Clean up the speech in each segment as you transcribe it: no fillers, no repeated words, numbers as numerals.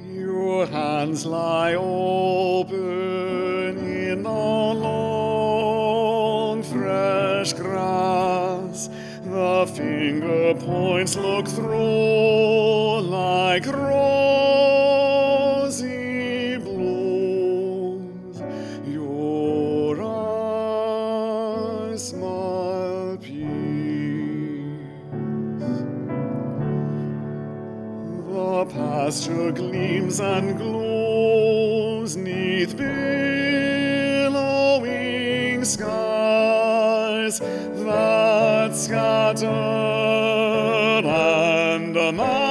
Your hands lie open in the long fresh grass. The finger points look through like rosy blooms. Your eyes, my peace. The pasture gleams and glows neath billowing skies that scattered and amass.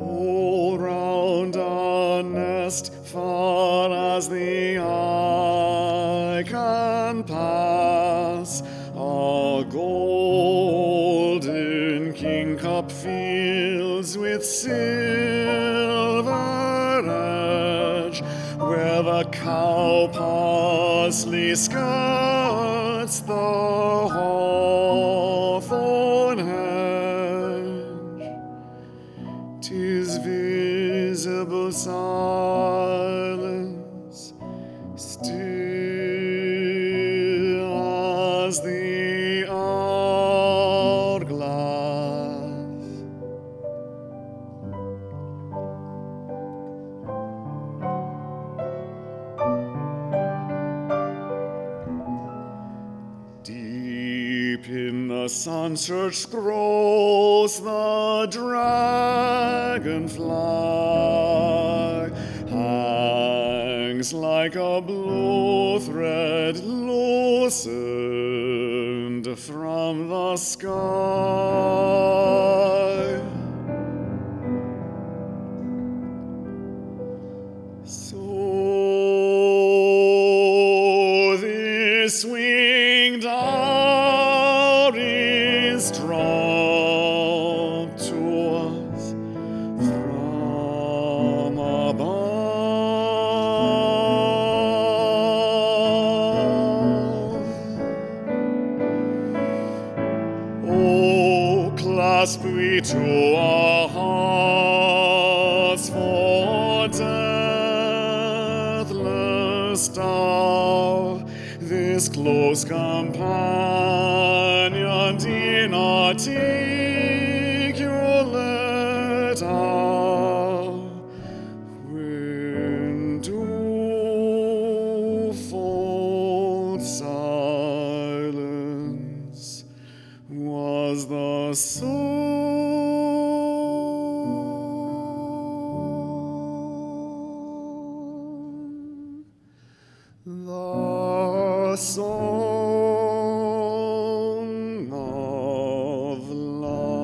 All round our nest, far as the eye can pass, our golden kingcup fields with silver edge, where the cow parsley skirts the hawthorn hedge. 'Tis visible silence, still as the sunsearch grows the dragonfly, hangs like a blue thread loosened from the sky. So this winged to our hearts for deathless Tao, this close companion inarticulate hour, when to fold silence was the soul. Song of Love.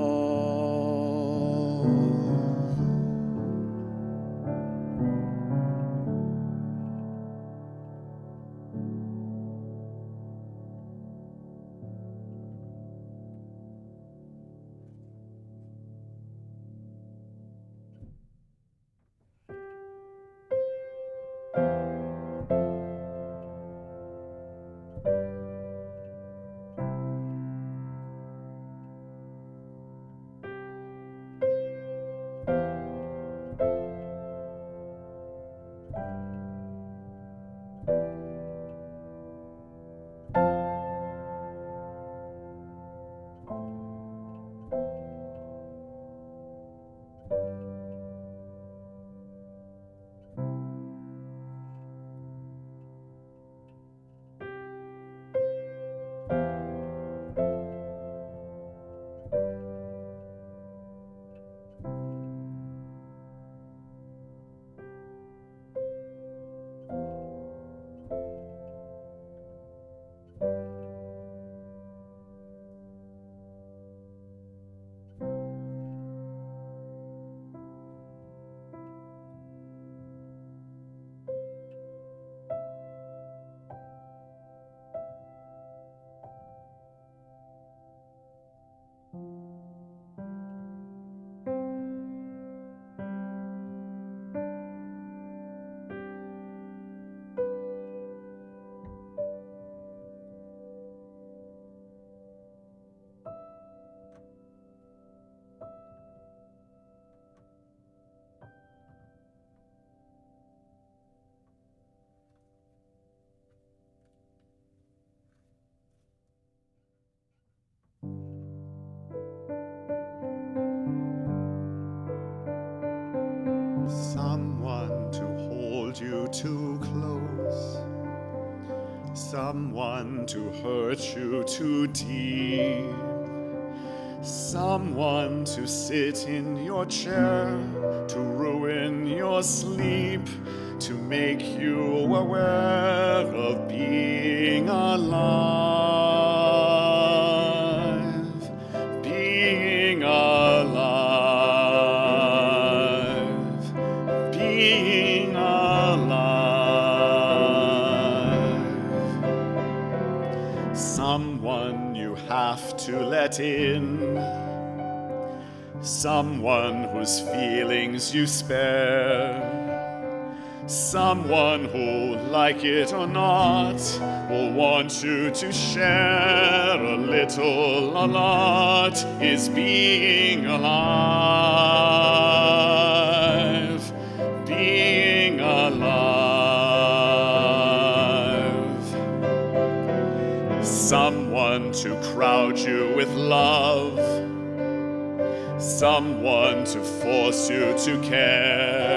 too close, someone to hurt you too deep, someone to sit in your chair, to ruin your sleep, to make you aware of being alive, being alive, being alive. Someone you have to let in, someone whose feelings you spare, someone who, like it or not, will want you to share a little, a lot, is being alive, being alive. Someone to crowd you with love, someone to force you to care,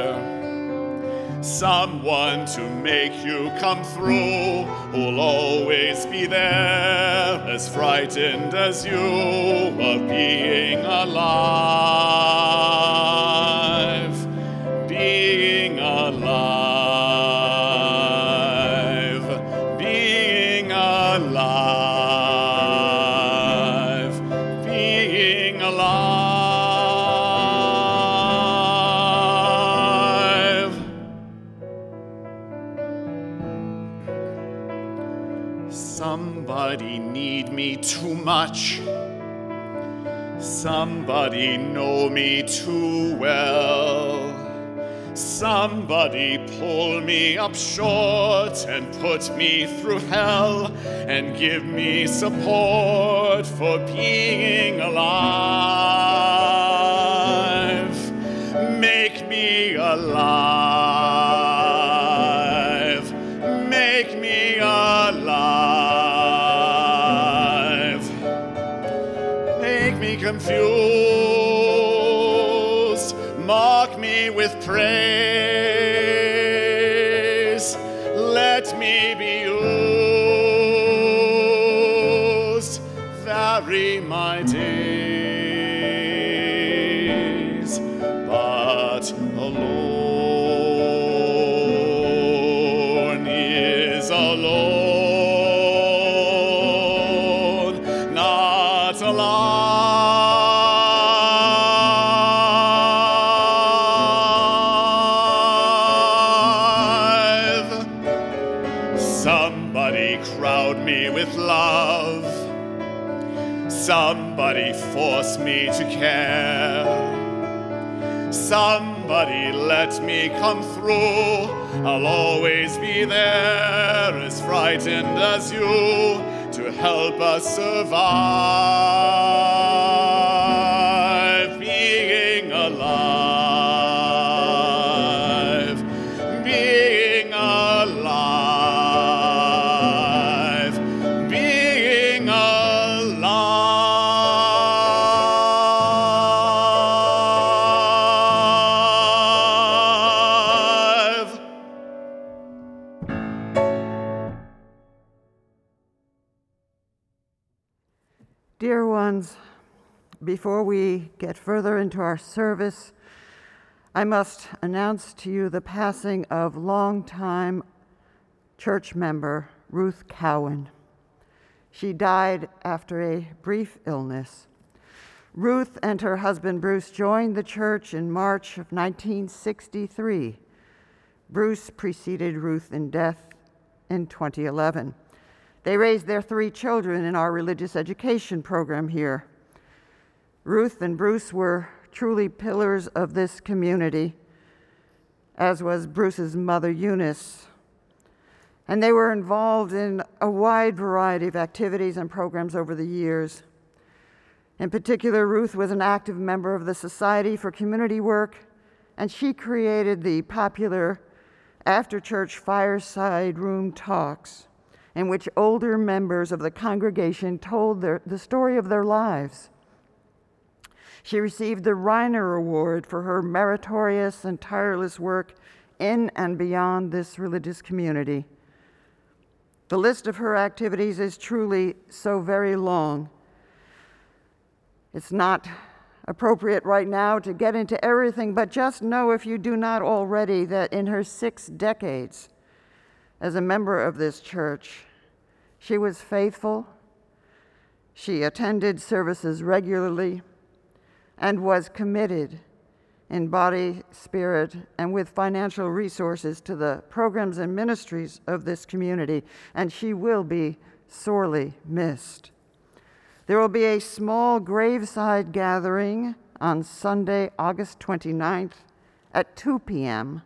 someone to make you come through, who'll always be there, as frightened as you of being alive, being alive, being alive, being alive. Somebody need me too much, somebody know me too well, somebody pull me up short and put me through hell and give me support for being alive, make me alive, make me alive. Confused, mark me with praise, let me be used, vary my days, but alone is alone, not alive. Somebody force me to care, somebody let me come through, I'll always be there, as frightened as you, to help us survive, being alive, being alive. Before we get further into our service, I must announce to you the passing of longtime church member Ruth Cowan. She died after a brief illness. Ruth and her husband Bruce joined the church in March of 1963. Bruce preceded Ruth in death in 2011. They raised their three children in our religious education program here. Ruth and Bruce were truly pillars of this community, as was Bruce's mother, Eunice. And they were involved in a wide variety of activities and programs over the years. In particular, Ruth was an active member of the Society for Community Work, and she created the popular after-church fireside room talks, in which older members of the congregation told the story of their lives. She received the Reiner Award for her meritorious and tireless work in and beyond this religious community. The list of her activities is truly so very long. It's not appropriate right now to get into everything, but just know, if you do not already, that in her 6 decades as a member of this church, she was faithful, she attended services regularly, and was committed in body, spirit, and with financial resources to the programs and ministries of this community, and she will be sorely missed. There will be a small graveside gathering on Sunday, August 29th at 2 p.m.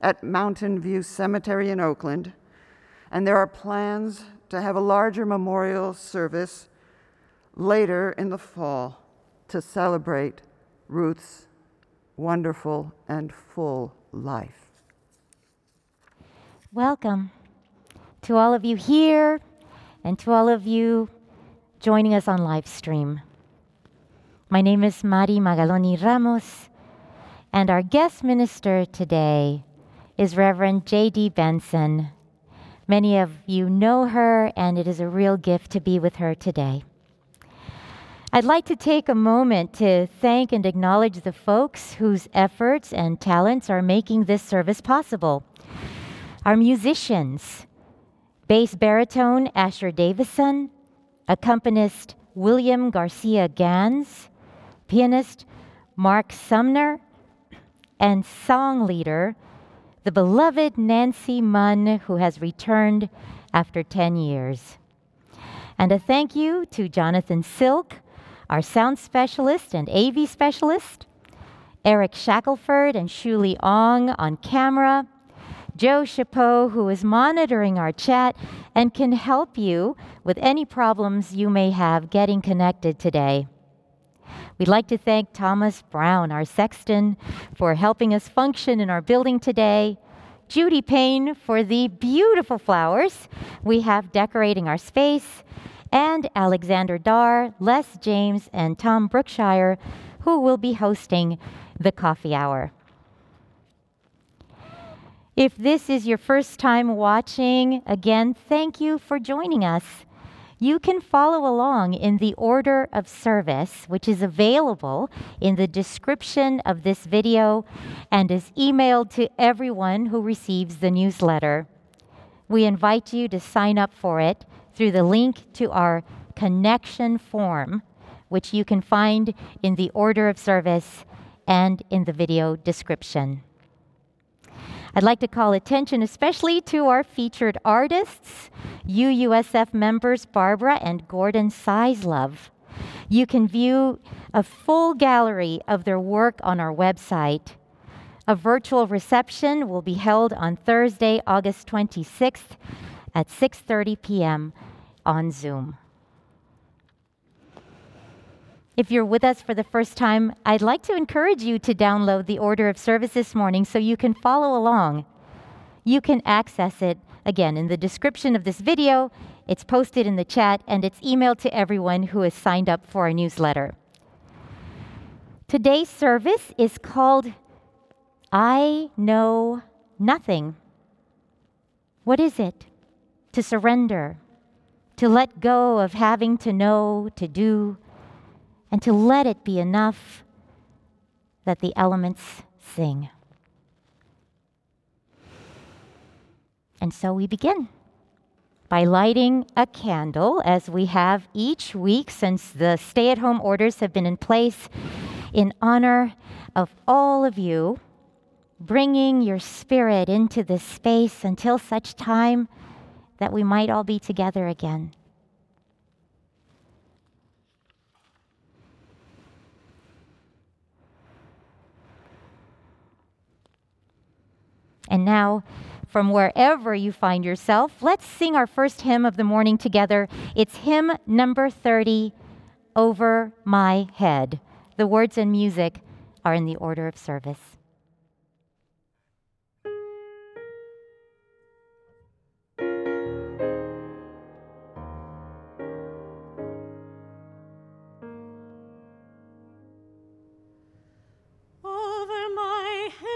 at Mountain View Cemetery in Oakland, and there are plans to have a larger memorial service later in the fall to celebrate Ruth's wonderful and full life. Welcome to all of you here and to all of you joining us on live stream. My name is Mari Magaloni Ramos, and our guest minister today is Reverend J.D. Benson. Many of you know her, and it is a real gift to be with her today. I'd like to take a moment to thank and acknowledge the folks whose efforts and talents are making this service possible. Our musicians, bass baritone Asher Davison, accompanist William Garcia Gans, pianist Mark Sumner, and song leader, the beloved Nancy Munn, who has returned after 10 years. And a thank you to Jonathan Silk, our sound specialist and AV specialist, Eric Shackelford and Shuli Ong on camera, Joe Chapeau, who is monitoring our chat and can help you with any problems you may have getting connected today. We'd like to thank Thomas Brown, our sexton, for helping us function in our building today, Judy Payne for the beautiful flowers we have decorating our space, and Alexander Dar, Les James, and Tom Brookshire, who will be hosting the coffee hour. If this is your first time watching, again, thank you for joining us. You can follow along in the order of service, which is available in the description of this video and is emailed to everyone who receives the newsletter. We invite you to sign up for it through the link to our connection form, which you can find in the order of service and in the video description. I'd like to call attention especially to our featured artists, UUSF members Barbara and Gordon Sizelove. You can view a full gallery of their work on our website. A virtual reception will be held on Thursday, August 26th at 6:30 p.m. on Zoom. If you're with us for the first time, I'd like to encourage you to download the order of service this morning so you can follow along. You can access it, again, in the description of this video. It's posted in the chat, and it's emailed to everyone who has signed up for our newsletter. Today's service is called I Know Nothing. What is it? To surrender, to let go of having to know, to do, and to let it be enough that the elements sing. And so we begin by lighting a candle, as we have each week since the stay-at-home orders have been in place, in honor of all of you, bringing your spirit into this space until such time that we might all be together again. And now, from wherever you find yourself, let's sing our first hymn of the morning together. It's hymn number 30, Over My Head. The words and music are in the order of service. Over my head.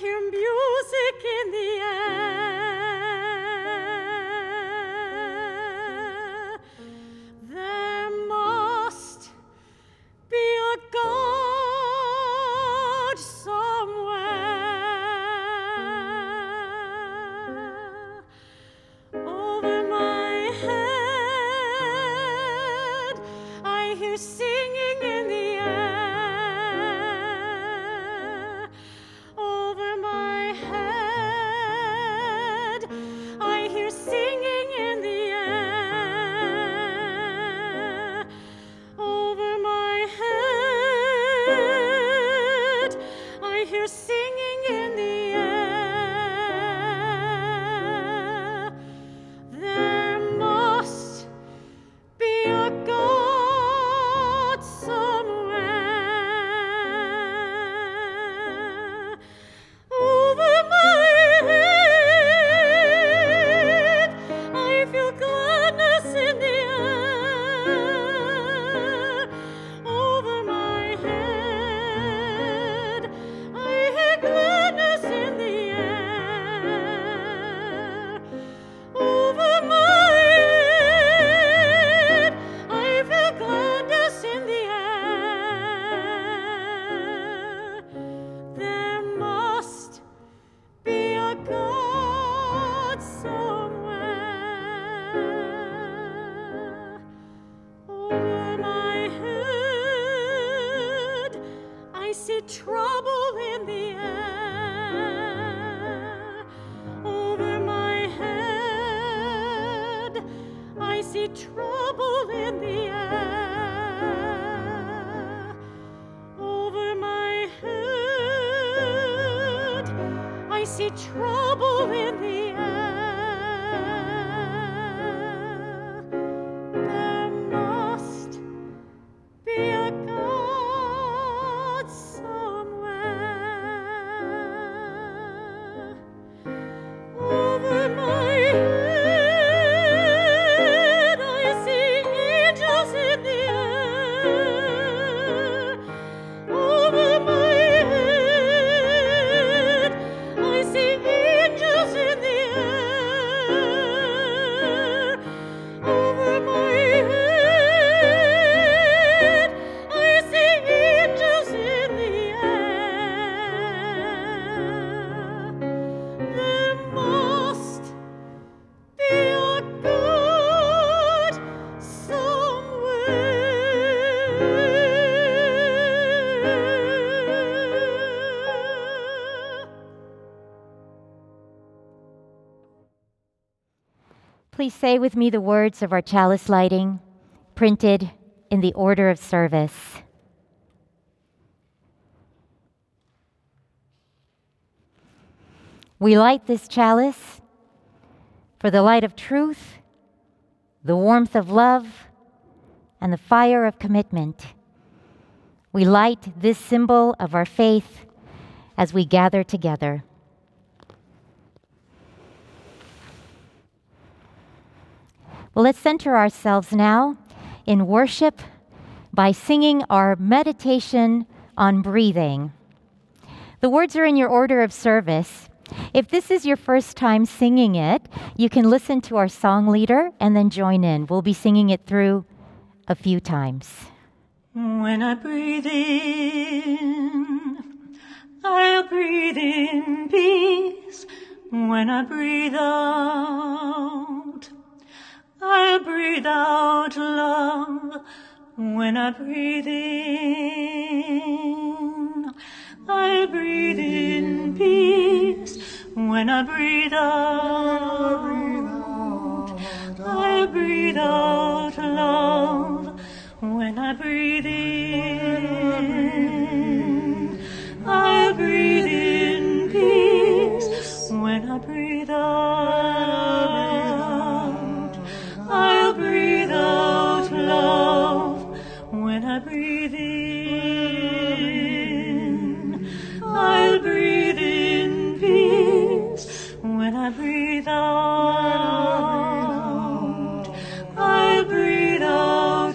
hear music in the air. There must be a God somewhere. Over my head, I hear singing in the air. Please say with me the words of our chalice lighting, printed in the order of service. We light this chalice for the light of truth, the warmth of love, and the fire of commitment. We light this symbol of our faith as we gather together. Well, let's center ourselves now in worship by singing our meditation on breathing. The words are in your order of service. If this is your first time singing it, you can listen to our song leader and then join in. We'll be singing it through a few times. When I breathe in, I'll breathe in peace. When I breathe out, I breathe out love. When I breathe in, I breathe in peace. When I breathe out, I breathe out love. When I breathe in, I breathe in peace. When I breathe out, I'll breathe out love. When I breathe in, I'll breathe in peace. When I breathe out, I'll breathe out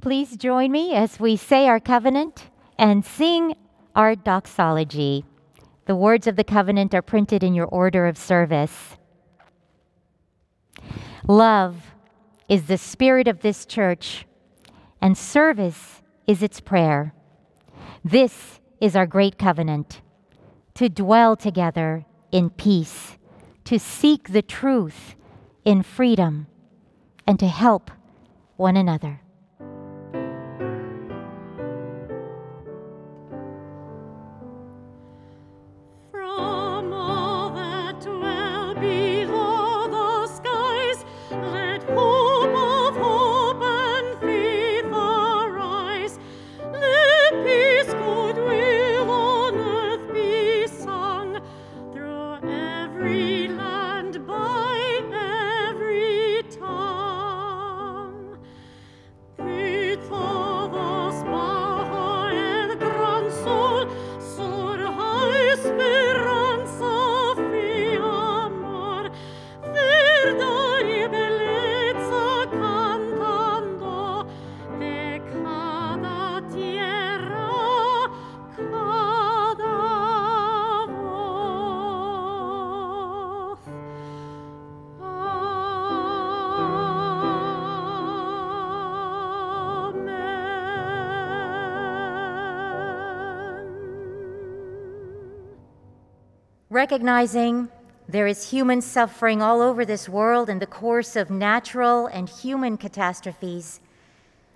Please join me as we say our covenant and sing our doxology. The words of the covenant are printed in your order of service. Love is the spirit of this church, and service is its prayer. This is our great covenant, to dwell together in peace, to seek the truth in freedom, and to help one another. Recognizing there is human suffering all over this world in the course of natural and human catastrophes,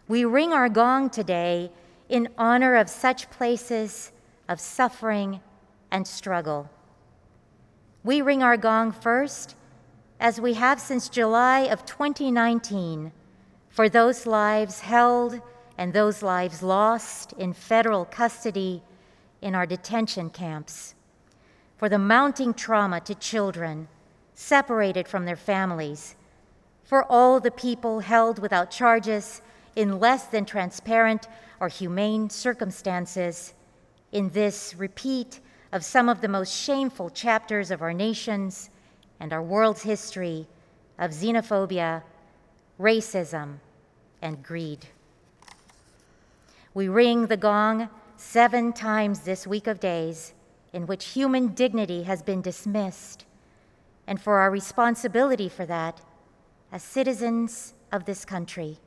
we ring our gong today in honor of such places of suffering and struggle. We ring our gong first, as we have since July of 2019, for those lives held and those lives lost in federal custody in our detention camps, for the mounting trauma to children separated from their families, for all the people held without charges in less than transparent or humane circumstances in this repeat of some of the most shameful chapters of our nation's and our world's history of xenophobia, racism, and greed. We ring the gong 7 times this week of days in which human dignity has been dismissed, and for our responsibility for that as citizens of this country.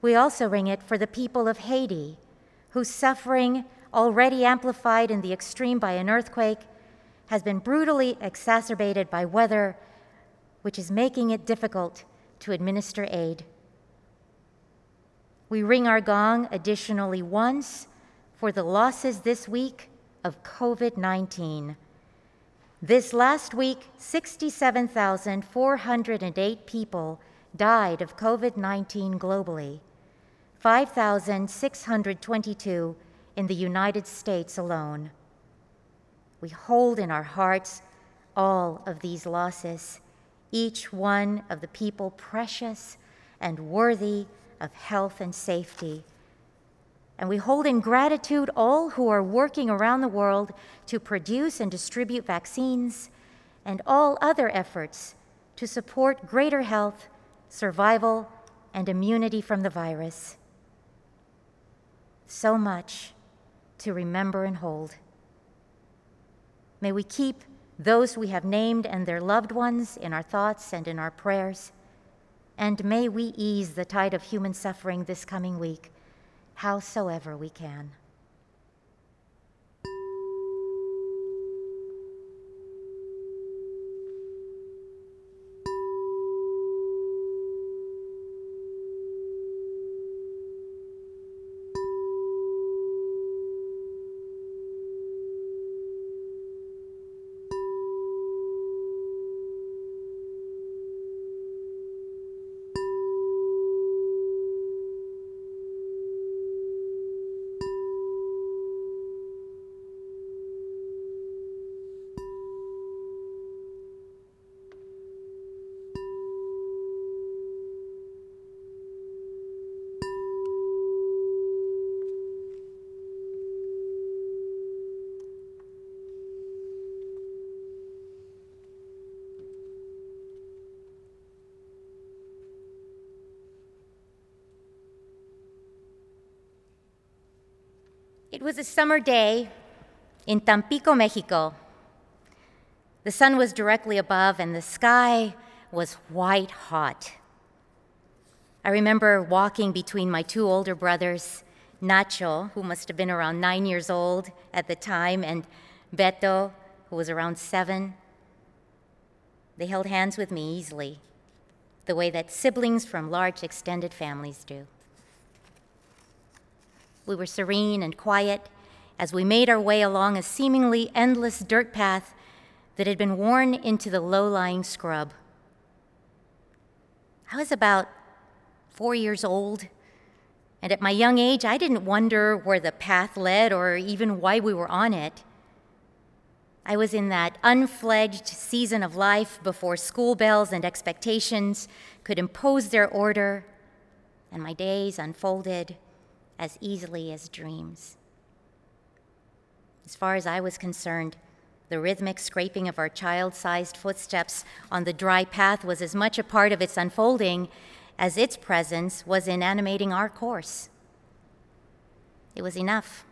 We also ring it for the people of Haiti, whose suffering, already amplified in the extreme by an earthquake, has been brutally exacerbated by weather, which is making it difficult to administer aid. We ring our gong additionally once for the losses this week of COVID-19. This last week, 67,408 people died of COVID-19 globally, 5,622 in the United States alone. We hold in our hearts all of these losses, each one of the people precious and worthy of health and safety. And we hold in gratitude all who are working around the world to produce and distribute vaccines and all other efforts to support greater health, survival, and immunity from the virus. So much to remember and hold. May we keep those we have named and their loved ones in our thoughts and in our prayers, and may we ease the tide of human suffering this coming week, howsoever we can. It was a summer day in Tampico, Mexico. The sun was directly above and the sky was white hot. I remember walking between my two older brothers, Nacho, who must have been around 9 years old at the time, and Beto, who was around 7. They held hands with me easily, the way that siblings from large extended families do. We were serene and quiet as we made our way along a seemingly endless dirt path that had been worn into the low-lying scrub. I was about 4 years old, and at my young age, I didn't wonder where the path led or even why we were on it. I was in that unfledged season of life before school bells and expectations could impose their order, and my days unfolded as easily as dreams. As far as I was concerned, the rhythmic scraping of our child-sized footsteps on the dry path was as much a part of its unfolding as its presence was in animating our course. It was enough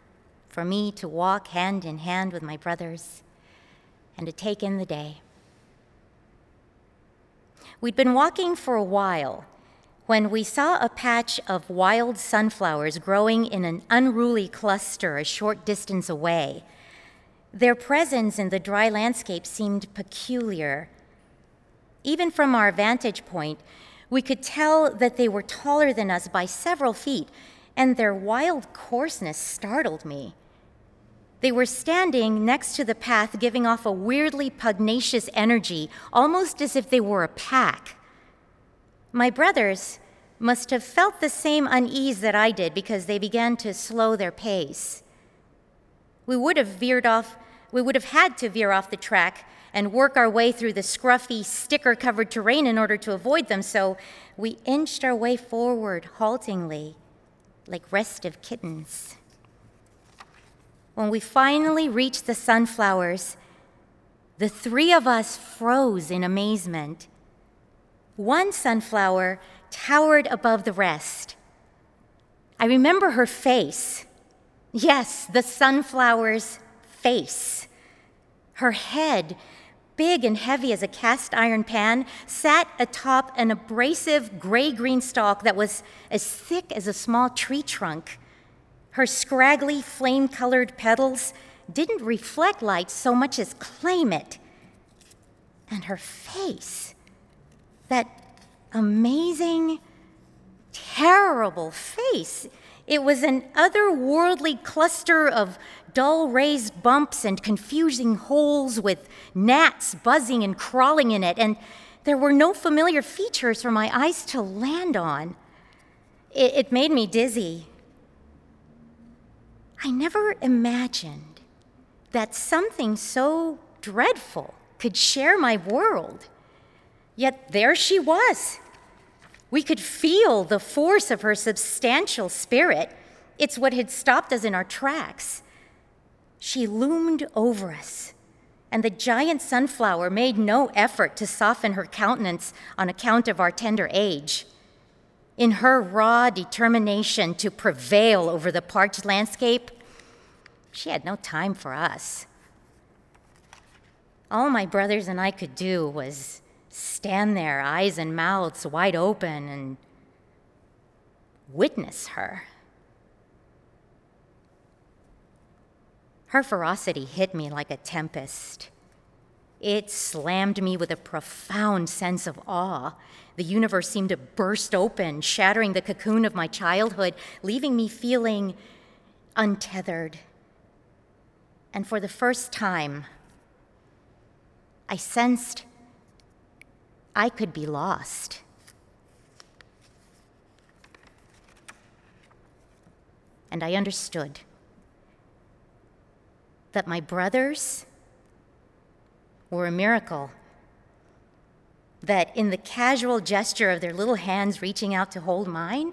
for me to walk hand in hand with my brothers and to take in the day. We'd been walking for a while when we saw a patch of wild sunflowers growing in an unruly cluster a short distance away. Their presence in the dry landscape seemed peculiar. Even from our vantage point, we could tell that they were taller than us by several feet, and their wild coarseness startled me. They were standing next to the path, giving off a weirdly pugnacious energy, almost as if they were a pack. My brothers must have felt the same unease that I did because they began to slow their pace. We would have had to veer off the track and work our way through the scruffy, sticker-covered terrain in order to avoid them, so we inched our way forward haltingly, like restive kittens. When we finally reached the sunflowers, the three of us froze in amazement. One sunflower towered above the rest. I remember her face. Yes, the sunflower's face. Her head, big and heavy as a cast iron pan, sat atop an abrasive gray-green stalk that was as thick as a small tree trunk. Her scraggly, flame-colored petals didn't reflect light so much as claim it. And her face, that amazing, terrible face. It was an otherworldly cluster of dull raised bumps and confusing holes with gnats buzzing and crawling in it, and there were no familiar features for my eyes to land on. It made me dizzy. I never imagined that something so dreadful could share my world. Yet there she was. We could feel the force of her substantial spirit. It's what had stopped us in our tracks. She loomed over us, and the giant sunflower made no effort to soften her countenance on account of our tender age. In her raw determination to prevail over the parched landscape, she had no time for us. All my brothers and I could do was stand there, eyes and mouths wide open, and witness her. Her ferocity hit me like a tempest. It slammed me with a profound sense of awe. The universe seemed to burst open, shattering the cocoon of my childhood, leaving me feeling untethered. And for the first time, I sensed I could be lost. And I understood that my brothers were a miracle, that in the casual gesture of their little hands reaching out to hold mine,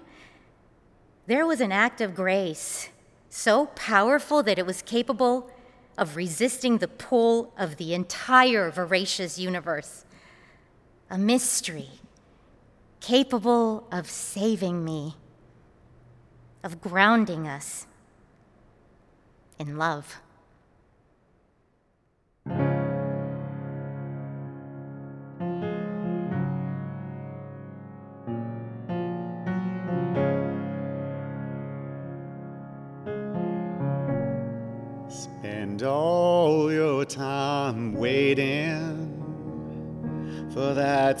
there was an act of grace so powerful that it was capable of resisting the pull of the entire voracious universe. A mystery capable of saving me, of grounding us, in love. Spend all your time waiting for that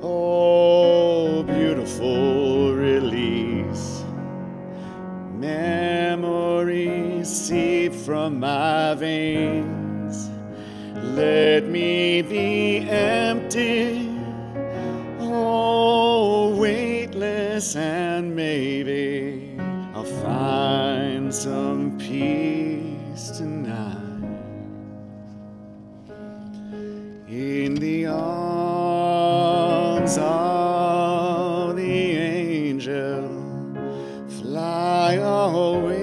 oh, beautiful release. Memories seep from my veins. Let me be empty, oh, weightless, and maybe I'll find some peace tonight. In the arms of the angel, fly away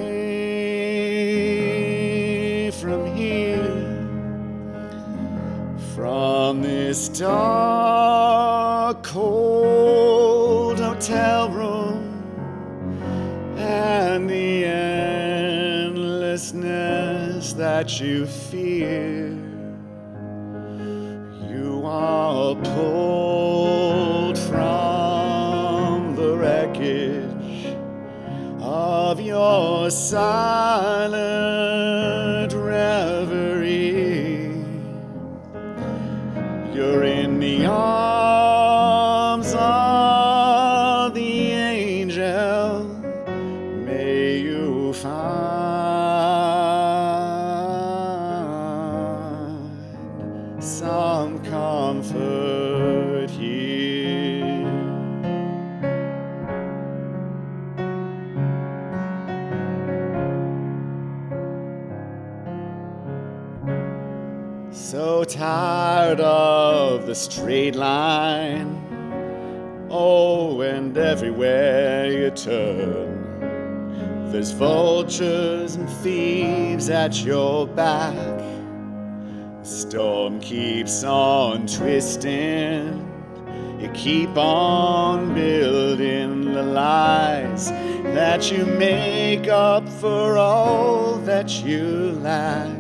from here, from this dark, cold hotel room, and the endlessness that you fear. Are pulled from the wreckage of your silent reverie. You're in the arms of the angel. May you find some comfort here. So tired of the straight line, oh, and everywhere you turn, there's vultures and thieves at your back. Storm keeps on twisting, you keep on building the lies that you make up for all that you lack.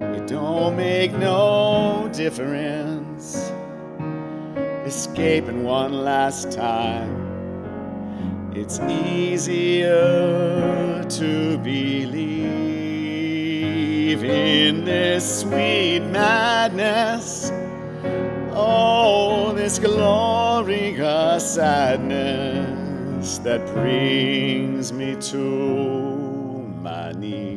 It don't make no difference, escaping one last time. It's easier to believe in this sweet madness, oh, this glorious sadness that brings me to my knees.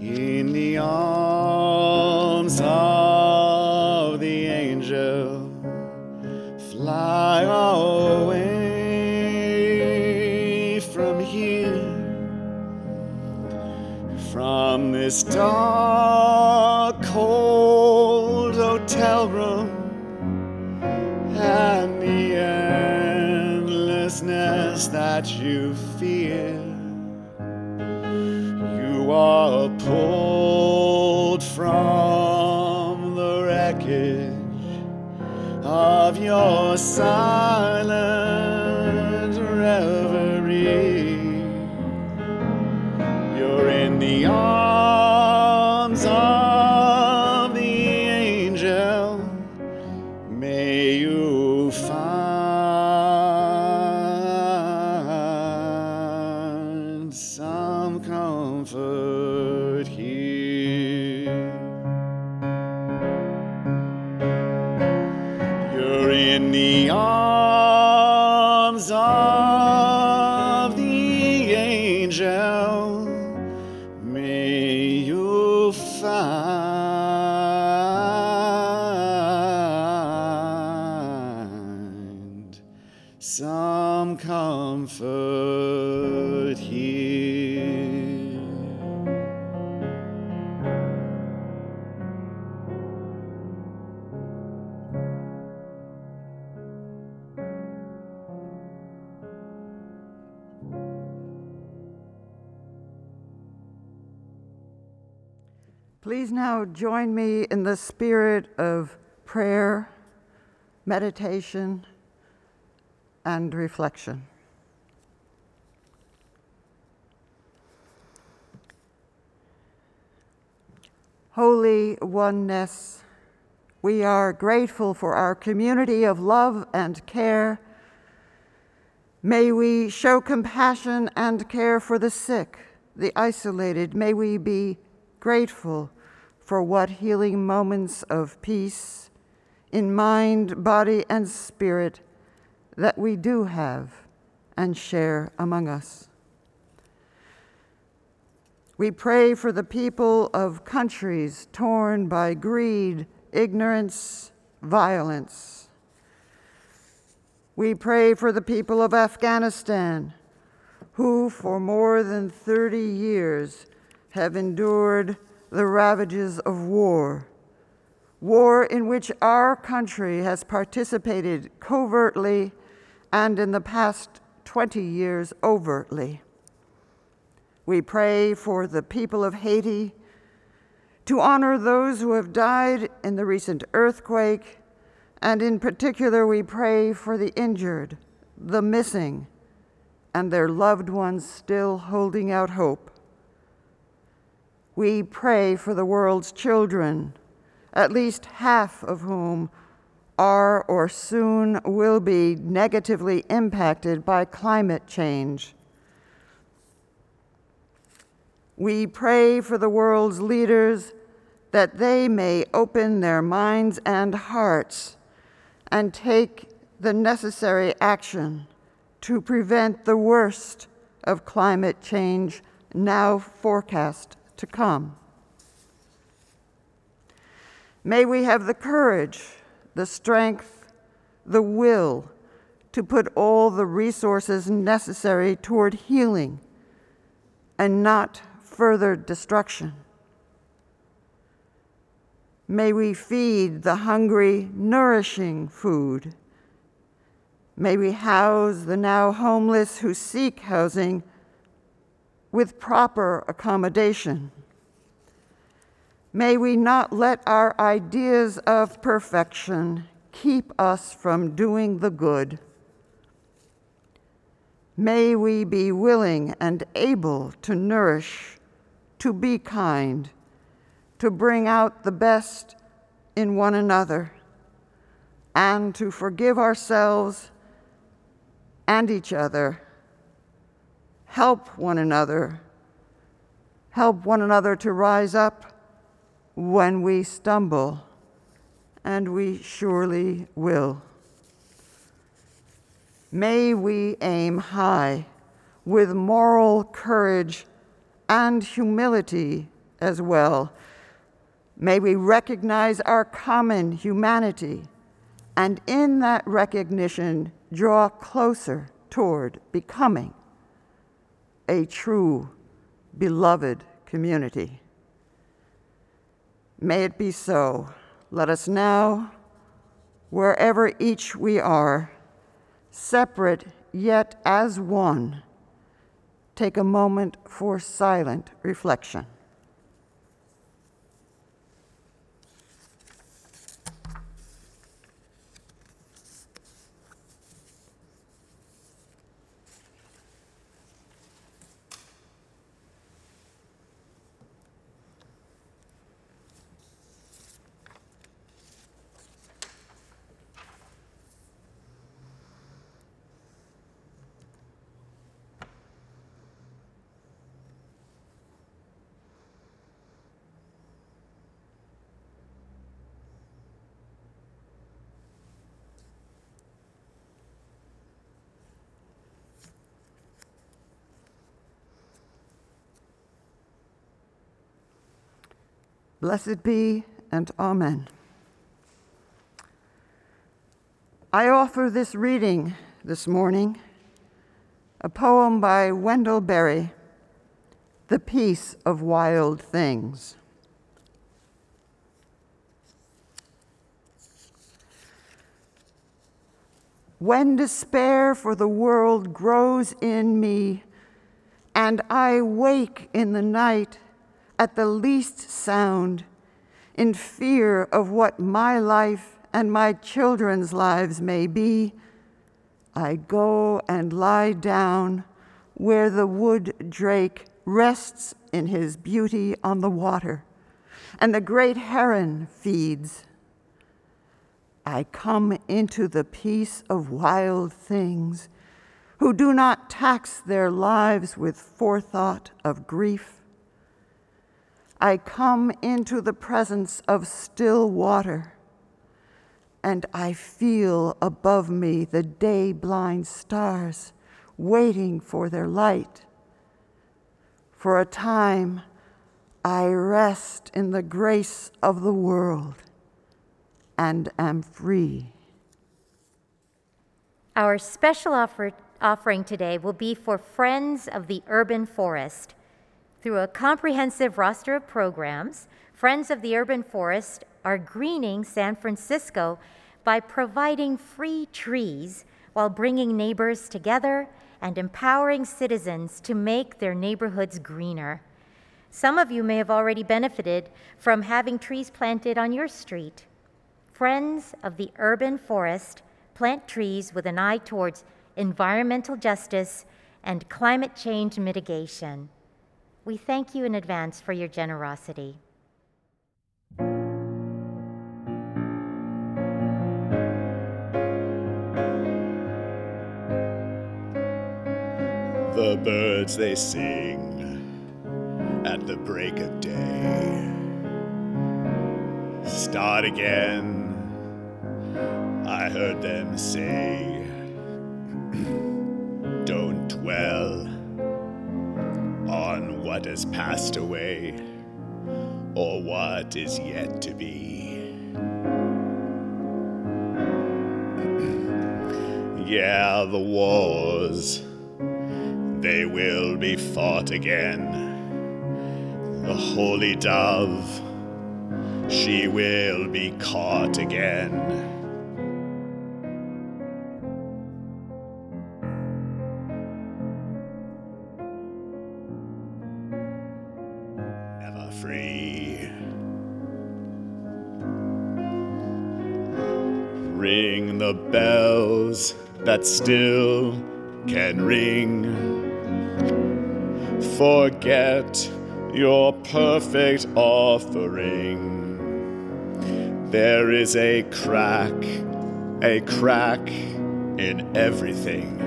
In the arms of the angel, fly away from here, from this dark, cold hotel room and the endlessness that you fear. You are pulled from the wreckage of your silent reverie. In the arms of the angel, may you find some comfort here. You're in the arms of the angel. Comfort here. Please now join me in the spirit of prayer, meditation, and reflection. Holy Oneness, we are grateful for our community of love and care. May we show compassion and care for the sick, the isolated. May we be grateful for what healing moments of peace in mind, body, and spirit that we do have and share among us. We pray for the people of countries torn by greed, ignorance, violence. We pray for the people of Afghanistan, who for more than 30 years have endured the ravages of war in which our country has participated covertly and in the past 20 years overtly. We pray for the people of Haiti to honor those who have died in the recent earthquake, and in particular we pray for the injured, the missing, and their loved ones still holding out hope. We pray for the world's children, at least half of whom are or soon will be negatively impacted by climate change. We pray for the world's leaders that they may open their minds and hearts and take the necessary action to prevent the worst of climate change now forecast to come. May we have the courage, the strength, the will to put all the resources necessary toward healing and not further destruction. May we feed the hungry, nourishing food. May we house the now homeless who seek housing with proper accommodation. May we not let our ideas of perfection keep us from doing the good. May we be willing and able to nourish, to be kind, to bring out the best in one another, and to forgive ourselves and each other. Help one another to rise up when we stumble, and we surely will. May we aim high with moral courage and humility as well. May we recognize our common humanity, and in that recognition, draw closer toward becoming a true, beloved community. May it be so. Let us now, wherever each we are, separate yet as one, take a moment for silent reflection. Blessed be and amen. I offer this reading this morning, a poem by Wendell Berry, The Peace of Wild Things. When despair for the world grows in me, and I wake in the night, at the least sound, in fear of what my life and my children's lives may be, I go and lie down where the wood drake rests in his beauty on the water, and the great heron feeds. I come into the peace of wild things who do not tax their lives with forethought of grief. I come into the presence of still water, and I feel above me the day-blind stars waiting for their light. For a time, I rest in the grace of the world and am free. Our special offering today will be for Friends of the Urban Forest. Through a comprehensive roster of programs, Friends of the Urban Forest are greening San Francisco by providing free trees while bringing neighbors together and empowering citizens to make their neighborhoods greener. Some of you may have already benefited from having trees planted on your street. Friends of the Urban Forest plant trees with an eye towards environmental justice and climate change mitigation. We thank you in advance for your generosity. The birds, they sing at the break of day. Start again, I heard them say. Don't dwell on what has passed away or what is yet to be. Yeah, the wars, they will be fought again. The holy dove, she will be caught again. Never free. Ring the bells that still can ring. Forget your perfect offering. There is a crack in everything.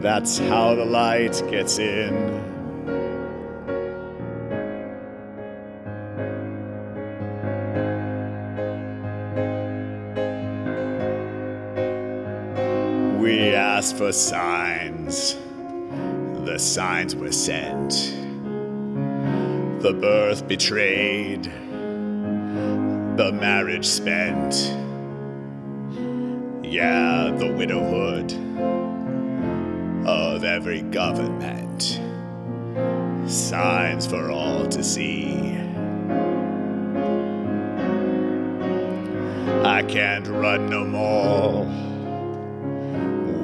That's how the light gets in. We asked for signs. The signs were sent. The birth betrayed. The marriage spent. Yeah, the widowhood of every government. Signs for all to see. I can't run no more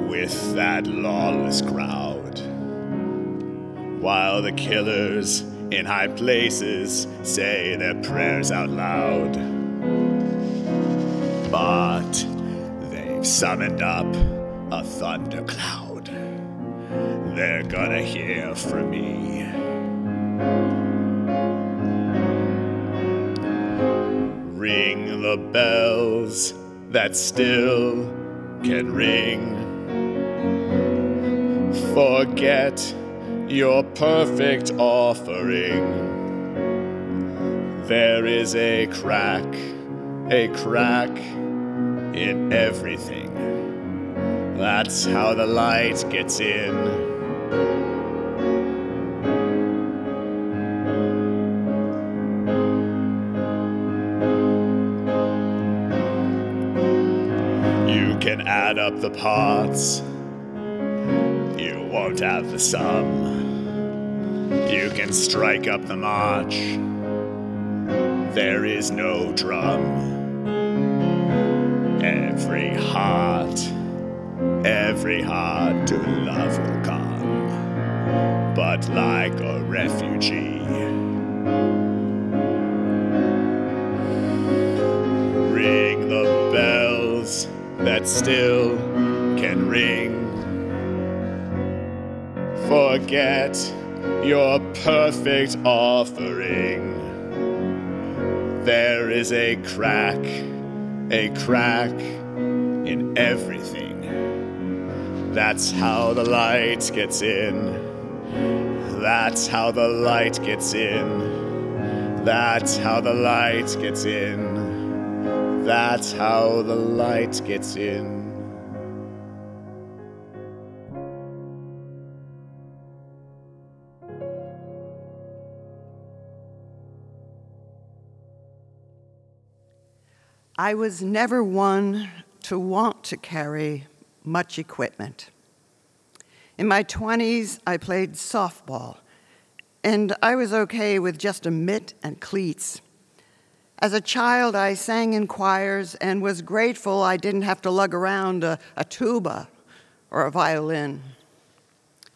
with that lawless crowd. While the killers in high places say their prayers out loud. But they've summoned up a thundercloud. They're gonna hear from me. Ring the bells that still can ring. Forget your perfect offering. There is a crack in everything. That's how the light gets in. You can add up the parts. You won't have the sum. You can strike up the march. There is no drum. Every heart to love will come. But like a refugee, still can ring. Forget your perfect offering. There is a crack in everything. That's how the light gets in. That's how the light gets in. That's how the light gets in. That's how the light gets in. I was never one to want to carry much equipment. In my 20s, I played softball, and I was okay with just a mitt and cleats. As a child, I sang in choirs and was grateful I didn't have to lug around a tuba or a violin.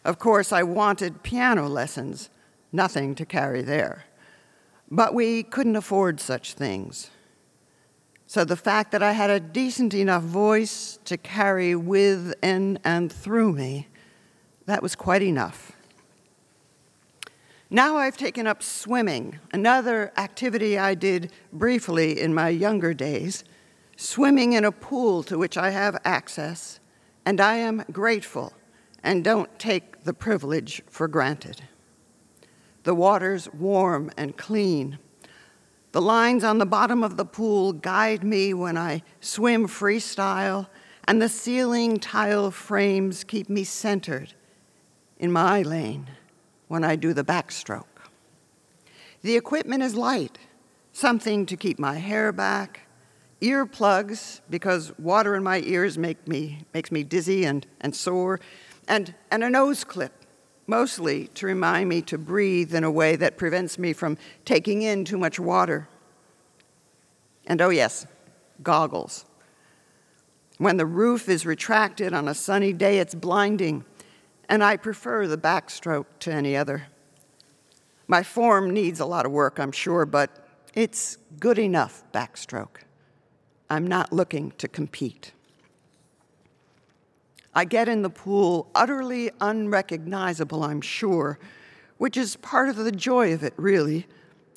Of course, I wanted piano lessons, nothing to carry there. But we couldn't afford such things. So the fact that I had a decent enough voice to carry with, in, and through me, that was quite enough. Now I've taken up swimming, another activity I did briefly in my younger days, swimming in a pool to which I have access, and I am grateful and don't take the privilege for granted. The water's warm and clean. The lines on the bottom of the pool guide me when I swim freestyle, and the ceiling tile frames keep me centered in my lane when I do the backstroke. The equipment is light, something to keep my hair back, earplugs, because water in my ears makes me dizzy and sore, and a nose clip, mostly to remind me to breathe in a way that prevents me from taking in too much water. And oh yes, goggles. When the roof is retracted on a sunny day, it's blinding, and I prefer the backstroke to any other. My form needs a lot of work, I'm sure, but it's good enough backstroke. I'm not looking to compete. I get in the pool utterly unrecognizable, I'm sure, which is part of the joy of it, really.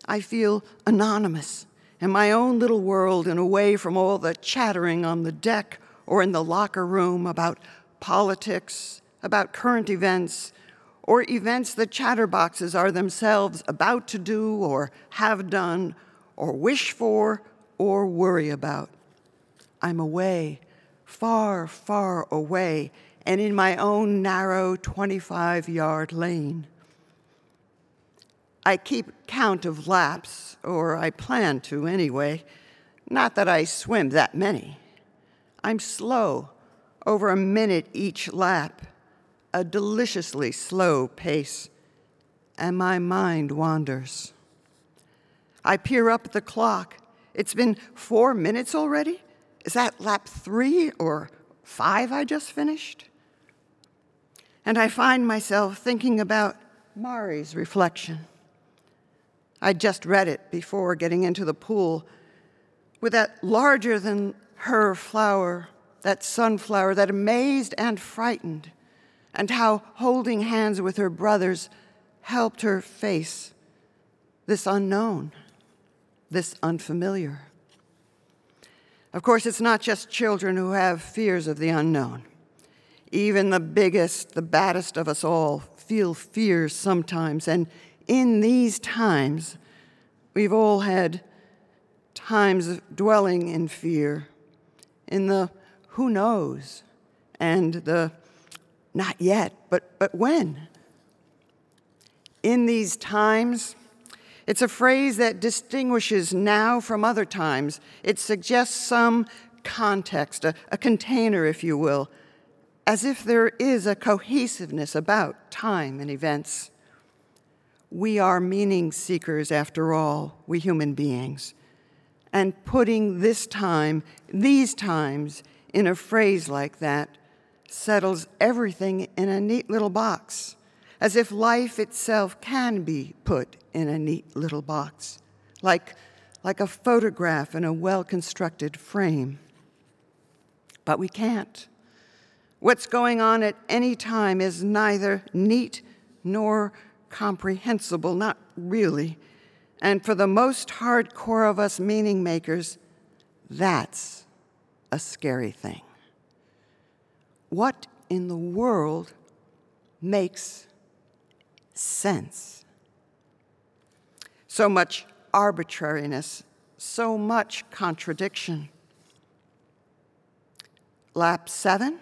I feel anonymous in my own little world and away from all the chattering on the deck or in the locker room about politics, about current events, or events that chatterboxes are themselves about to do or have done or wish for or worry about. I'm away. Far, far away, and in my own narrow 25-yard lane. I keep count of laps, or I plan to anyway. Not that I swim that many. I'm slow, over a minute each lap, a deliciously slow pace, and my mind wanders. I peer up at the clock. It's been 4 minutes already? Is that lap 3 or 5 I just finished? And I find myself thinking about Mari's reflection. I just read it before getting into the pool. With that larger than her flower, that sunflower, that amazed and frightened, and how holding hands with her brothers helped her face this unknown, this unfamiliar. Of course, it's not just children who have fears of the unknown. Even the biggest, the baddest of us all feel fears sometimes. And in these times, we've all had times of dwelling in fear, in the who knows, and the not yet, but when. In these times, it's a phrase that distinguishes now from other times. It suggests some context, a container, if you will, as if there is a cohesiveness about time and events. We are meaning seekers, after all, we human beings. And putting this time, these times, in a phrase like that settles everything in a neat little box, as if life itself can be put in a neat little box, like a photograph in a well-constructed frame. but we can't. What's going on at any time is neither neat nor comprehensible, not really. And for the most hardcore of us meaning makers, that's a scary thing. What in the world makes sense? So much arbitrariness, so much contradiction. Lap 7?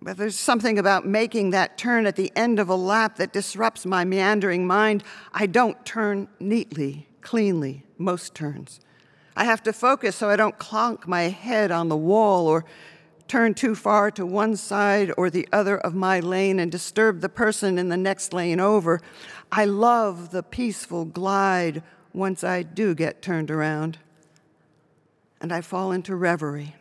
But there's something about making that turn at the end of a lap that disrupts my meandering mind. I don't turn neatly, cleanly, most turns. I have to focus so I don't clonk my head on the wall or turn too far to one side or the other of my lane and disturb the person in the next lane over. I love the peaceful glide once I do get turned around, and I fall into reverie.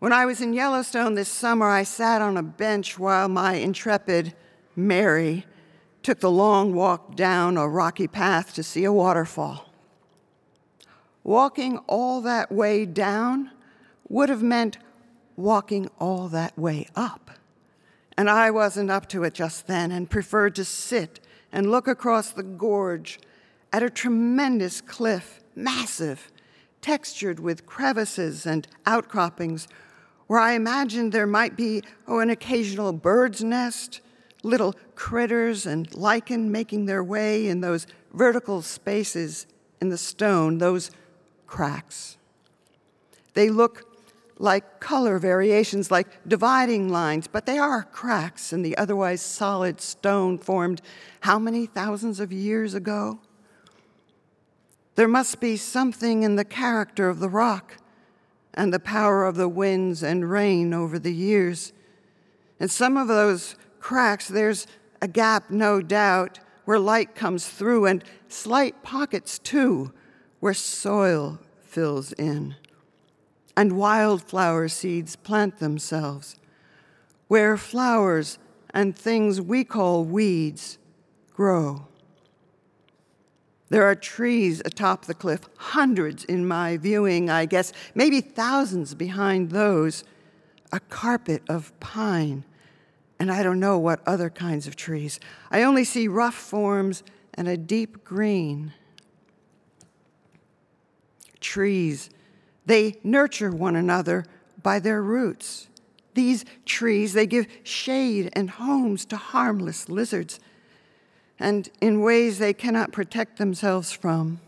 When I was in Yellowstone this summer, I sat on a bench while my intrepid Mary took the long walk down a rocky path to see a waterfall. Walking all that way down would have meant walking all that way up. And I wasn't up to it just then and preferred to sit and look across the gorge at a tremendous cliff, massive, textured with crevices and outcroppings, where I imagined there might be an occasional bird's nest, little critters and lichen making their way in those vertical spaces in the stone, those cracks. They look like color variations, like dividing lines, but they are cracks in the otherwise solid stone formed how many thousands of years ago? There must be something in the character of the rock and the power of the winds and rain over the years. In some of those cracks, there's a gap, no doubt, where light comes through, and slight pockets, too, where soil fills in, and wildflower seeds plant themselves, where flowers and things we call weeds grow. There are trees atop the cliff, hundreds in my viewing, I guess, maybe thousands behind those, a carpet of pine, and I don't know what other kinds of trees. I only see rough forms and a deep green. Trees, they nurture one another by their roots. These trees, they give shade and homes to harmless lizards, and in ways they cannot protect themselves from.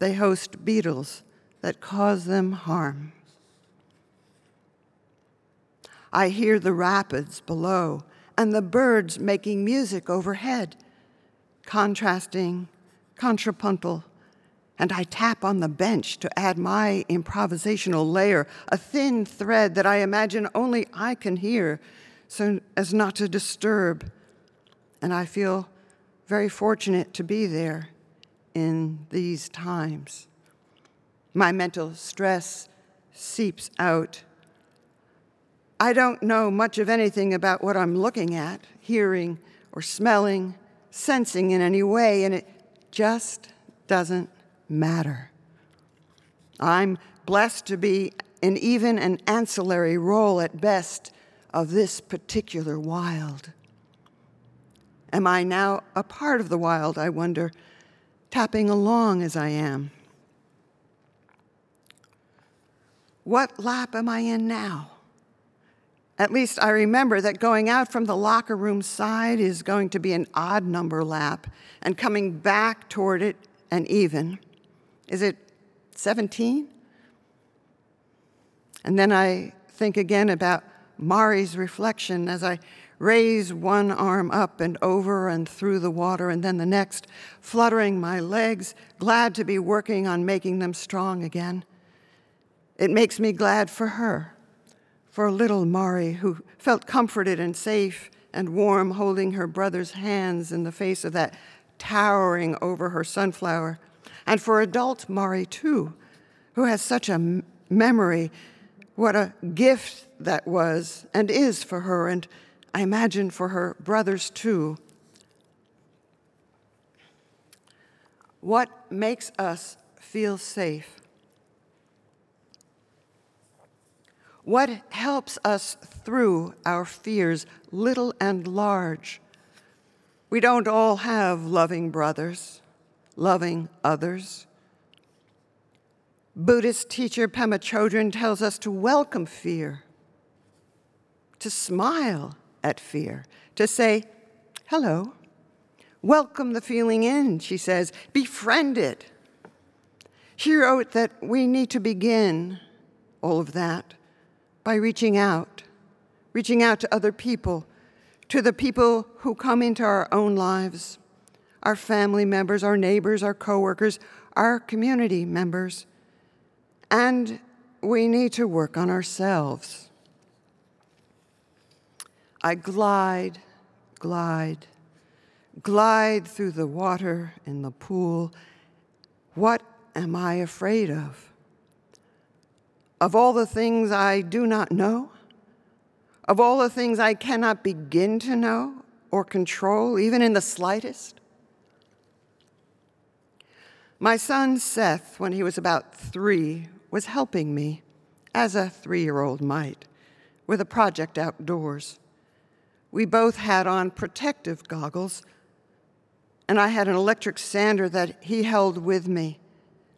They host beetles that cause them harm. I hear the rapids below and the birds making music overhead, contrasting, contrapuntal, and I tap on the bench to add my improvisational layer, a thin thread that I imagine only I can hear so as not to disturb, and I feel very fortunate to be there in these times. My mental stress seeps out. I don't know much of anything about what I'm looking at, hearing, or smelling, sensing in any way, and it just doesn't matter. I'm blessed to be in even an ancillary role at best of this particular wild. Am I now a part of the wild, I wonder, tapping along as I am? What lap am I in now? At least I remember that going out from the locker room side is going to be an odd number lap, and coming back toward it an even. Is it 17? And then I think again about Mari's reflection as I raise one arm up and over and through the water and then the next, fluttering my legs, glad to be working on making them strong again. It makes me glad for her, for little Mari, who felt comforted and safe and warm holding her brother's hands in the face of that towering over her sunflower, and for adult Mari, too, who has such a memory. What a gift that was and is for her, and I imagine for her brothers too. What makes us feel safe? What helps us through our fears, little and large? We don't all have loving brothers, loving others. Buddhist teacher Pema Chodron tells us to welcome fear, to smile at fear, to say, hello. Welcome the feeling in, she says, befriend it. She wrote that we need to begin all of that by reaching out to other people, to the people who come into our own lives, our family members, our neighbors, our coworkers, our community members. And we need to work on ourselves. I glide through the water in the pool. What am I afraid of? Of all the things I do not know, of all the things I cannot begin to know or control, even in the slightest. My son, Seth, when he was about 3, was helping me, as a 3-year-old might, with a project outdoors. We both had on protective goggles, and I had an electric sander that he held with me,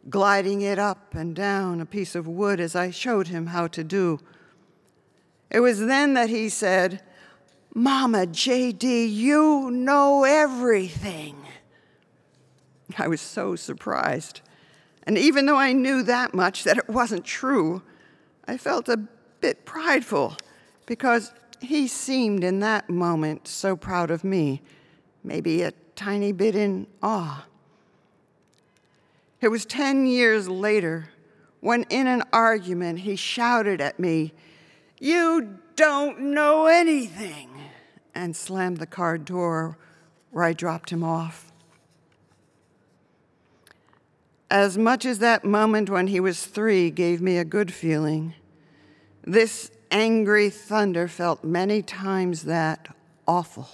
gliding it up and down a piece of wood as I showed him how to do. It was then that he said, "Mama, J.D., you know everything." I was so surprised. And even though I knew that much, that it wasn't true, I felt a bit prideful because he seemed in that moment so proud of me, maybe a tiny bit in awe. It was 10 years later when in an argument he shouted at me, "You don't know anything," and slammed the car door where I dropped him off. As much as that moment when he was 3 gave me a good feeling, this angry thunder felt many times that awful.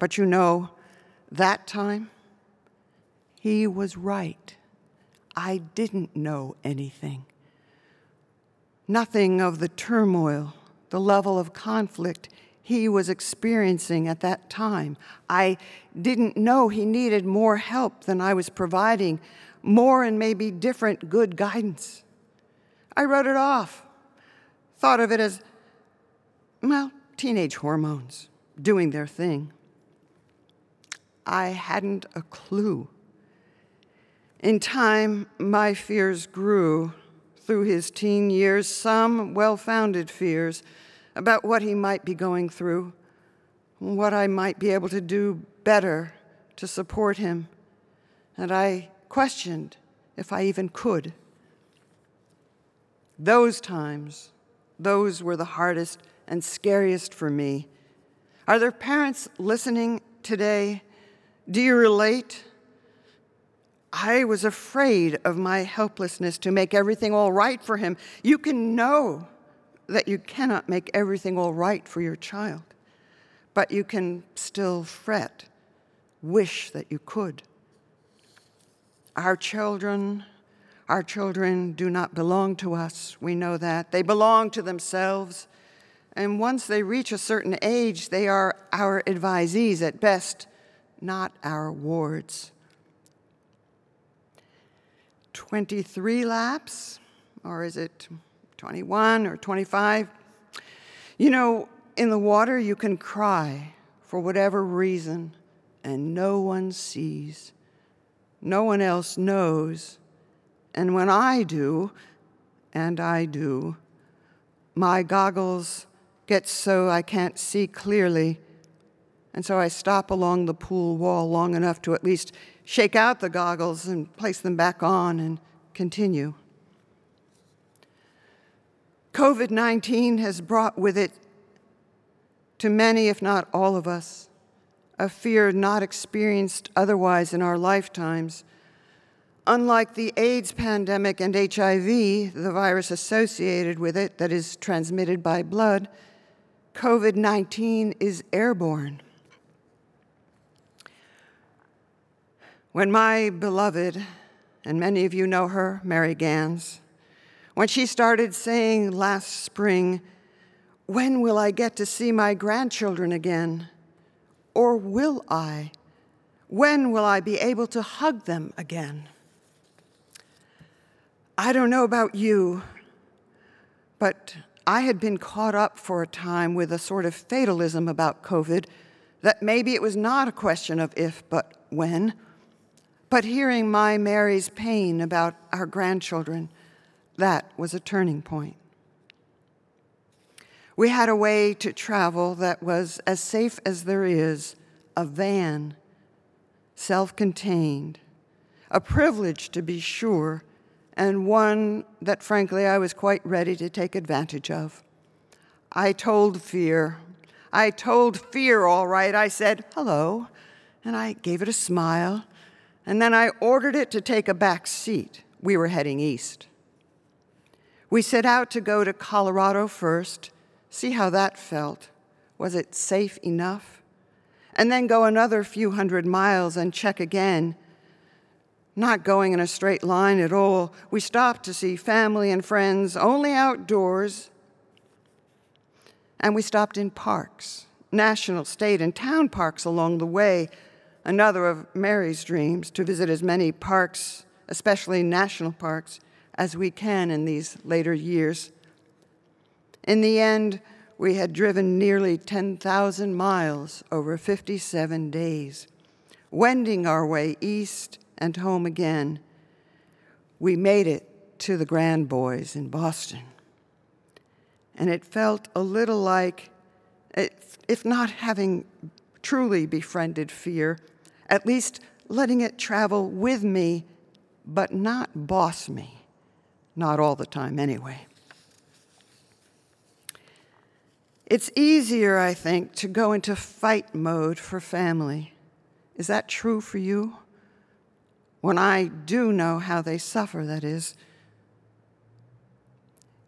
But you know, that time, he was right. I didn't know anything. Nothing of the turmoil, the level of conflict he was experiencing at that time. I didn't know he needed more help than I was providing, more and maybe different good guidance. I wrote it off, thought of it as, well, teenage hormones doing their thing. I hadn't a clue. In time, my fears grew. Through his teen years, some well-founded fears about what he might be going through, what I might be able to do better to support him, and I questioned if I even could. Those times, those were the hardest and scariest for me. Are there parents listening today? Do you relate? I was afraid of my helplessness to make everything all right for him. You can know that you cannot make everything all right for your child, but you can still fret, wish that you could. Our children do not belong to us. We know that. They belong to themselves. And once they reach a certain age, they are our advisees at best, not our wards. 23 laps, or is it 21 or 25? You know, in the water you can cry for whatever reason, and no one sees. No one else knows. And when I do, my goggles get so I can't see clearly, and so I stop along the pool wall long enough to at least shake out the goggles and place them back on and continue. COVID-19 has brought with it to many, if not all of us, a fear not experienced otherwise in our lifetimes. Unlike the AIDS pandemic and HIV, the virus associated with it that is transmitted by blood, COVID-19 is airborne. When my beloved, and many of you know her, Mary Gans, when she started saying last spring, "When will I get to see my grandchildren again? Or will I? When will I be able to hug them again?" I don't know about you, but I had been caught up for a time with a sort of fatalism about COVID, that maybe it was not a question of if, but when. But hearing my Mary's pain about our grandchildren, that was a turning point. We had a way to travel that was as safe as there is, a van, self-contained, a privilege to be sure, and one that, frankly, I was quite ready to take advantage of. I told fear, all right. I said, "Hello," and I gave it a smile, and then I ordered it to take a back seat. We were heading east. We set out to go to Colorado first, see how that felt. Was it safe enough? And then go another few hundred miles and check again. Not going in a straight line at all. We stopped to see family and friends, only outdoors. And we stopped in parks, national, state, and town parks along the way. Another of Mary's dreams, to visit as many parks, especially national parks, as we can in these later years. In the end, we had driven nearly 10,000 miles over 57 days, wending our way east and home again. We made it to the Grand Boys in Boston. And it felt a little like, if not having truly befriended fear, at least letting it travel with me, but not boss me. Not all the time, anyway. It's easier, I think, to go into fight mode for family. Is that true for you? When I do know how they suffer, that is.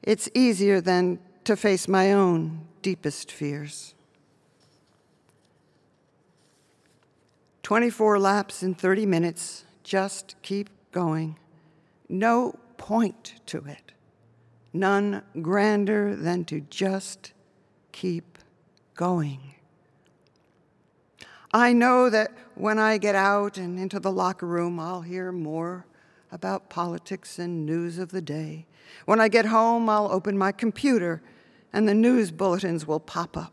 It's easier than to face my own deepest fears. 24 laps in 30 minutes, just keep going. No point to it. None grander than to just keep going. I know that when I get out and into the locker room, I'll hear more about politics and news of the day. When I get home, I'll open my computer and the news bulletins will pop up.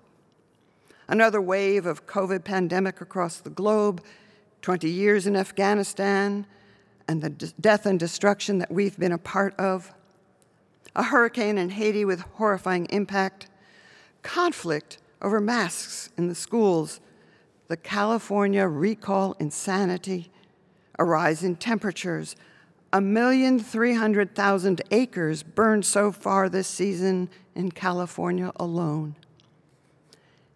Another wave of COVID pandemic across the globe, 20 years in Afghanistan, and the death and destruction that we've been a part of. A hurricane in Haiti with horrifying impact. Conflict over masks in the schools, the California recall insanity, a rise in temperatures, 1,300,000 acres burned so far this season in California alone.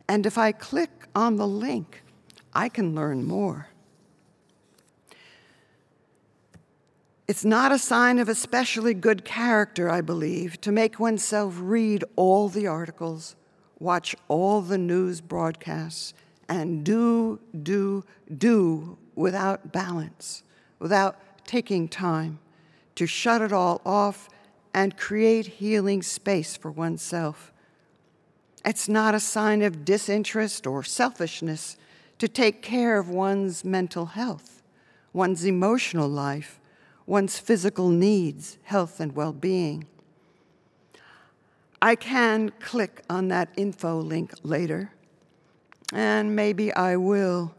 And if I click on the link, I can learn more. It's not a sign of especially good character, I believe, to make oneself read all the articles, watch all the news broadcasts, and do without balance, without taking time to shut it all off and create healing space for oneself. It's not a sign of disinterest or selfishness to take care of one's mental health, one's emotional life, one's physical needs, health and well-being. I can click on that info link later, and maybe I will,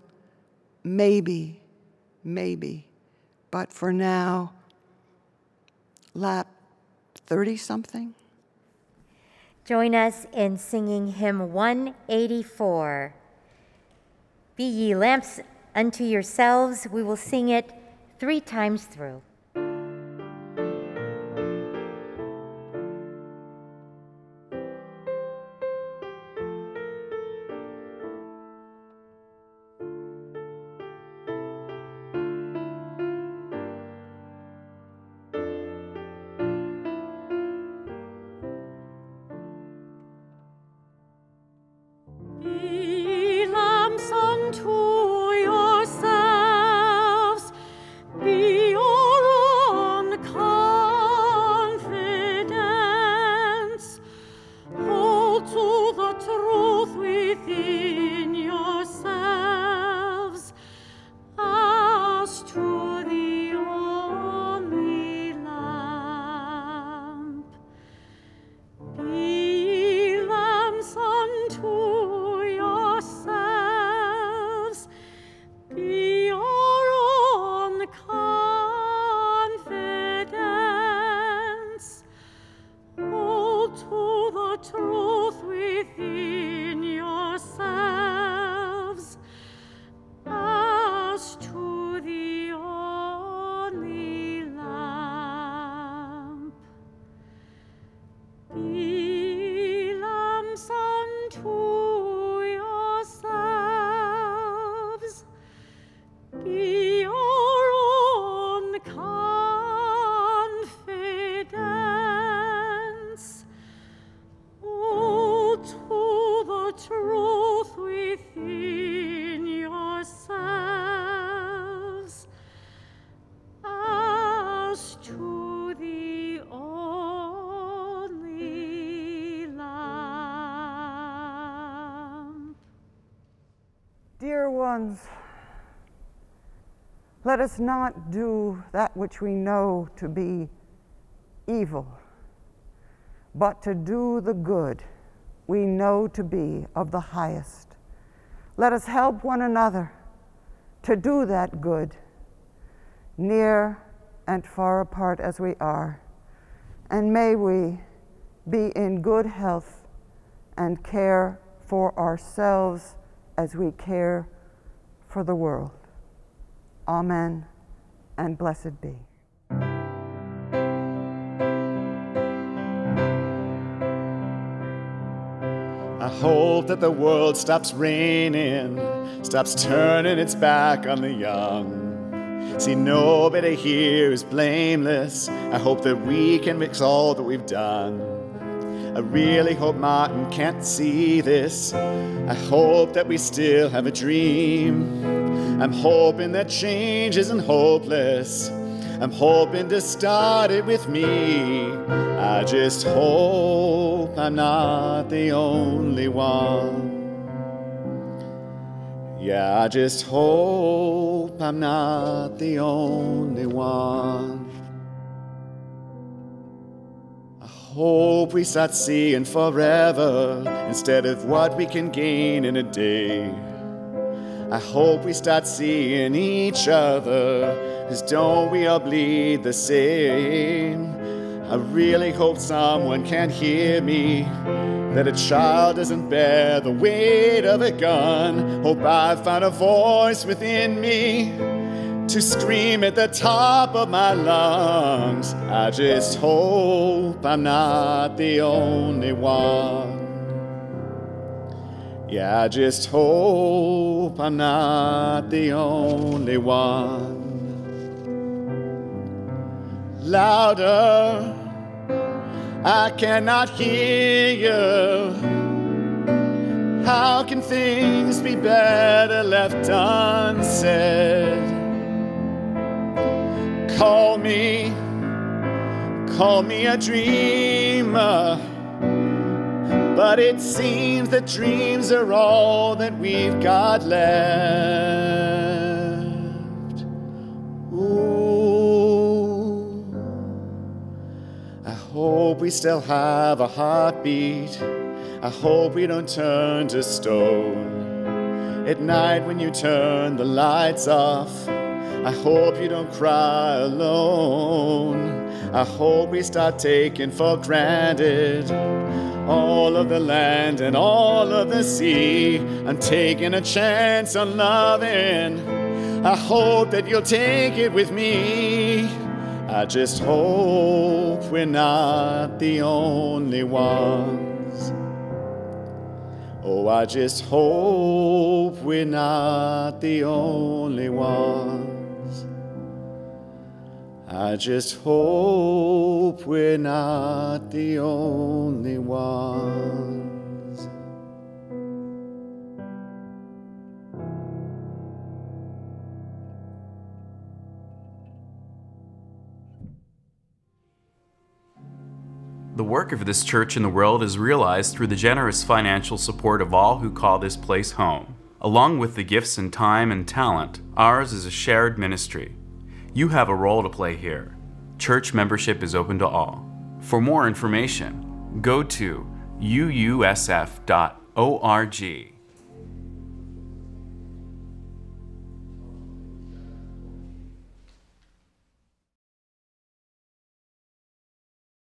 maybe, but for now, lap 30-something. Join us in singing hymn 184. Be ye lamps unto yourselves, we will sing it 3 times through. Unto yourselves be all Dear ones, let us not do that which we know to be evil, but to do the good we know to be of the highest. Let us help one another to do that good, near and far apart as we are, and may we be in good health and care for ourselves as we care for the world. Amen, and blessed be. I hope that the world stops raining, stops turning its back on the young. See, nobody here is blameless. I hope that we can fix all that we've done. I really hope Martin can't see this. I hope that we still have a dream. I'm hoping that change isn't hopeless. I'm hoping to start it with me. I just hope I'm not the only one. Yeah, I just hope I'm not the only one. I hope we start seeing forever instead of what we can gain in a day. I hope we start seeing each other, 'cause don't we all bleed the same? I really hope someone can hear me, that a child doesn't bear the weight of a gun. Hope I've found a voice within me to scream at the top of my lungs. I just hope I'm not the only one. Yeah, I just hope I'm not the only one. Louder, I cannot hear you. How can things be better left unsaid? Call me a dreamer. But it seems that dreams are all that we've got left. Ooh, I hope we still have a heartbeat. I hope we don't turn to stone. At night when you turn the lights off, I hope you don't cry alone. I hope we start taking for granted all of the land and all of the sea. I'm taking a chance on loving. I hope that you'll take it with me. I just hope we're not the only ones. Oh, I just hope we're not the only ones. I just hope we're not the only ones. The work of this church in the world is realized through the generous financial support of all who call this place home. Along with the gifts and time and talent, ours is a shared ministry. You have a role to play here. Church membership is open to all. For more information, go to uusf.org.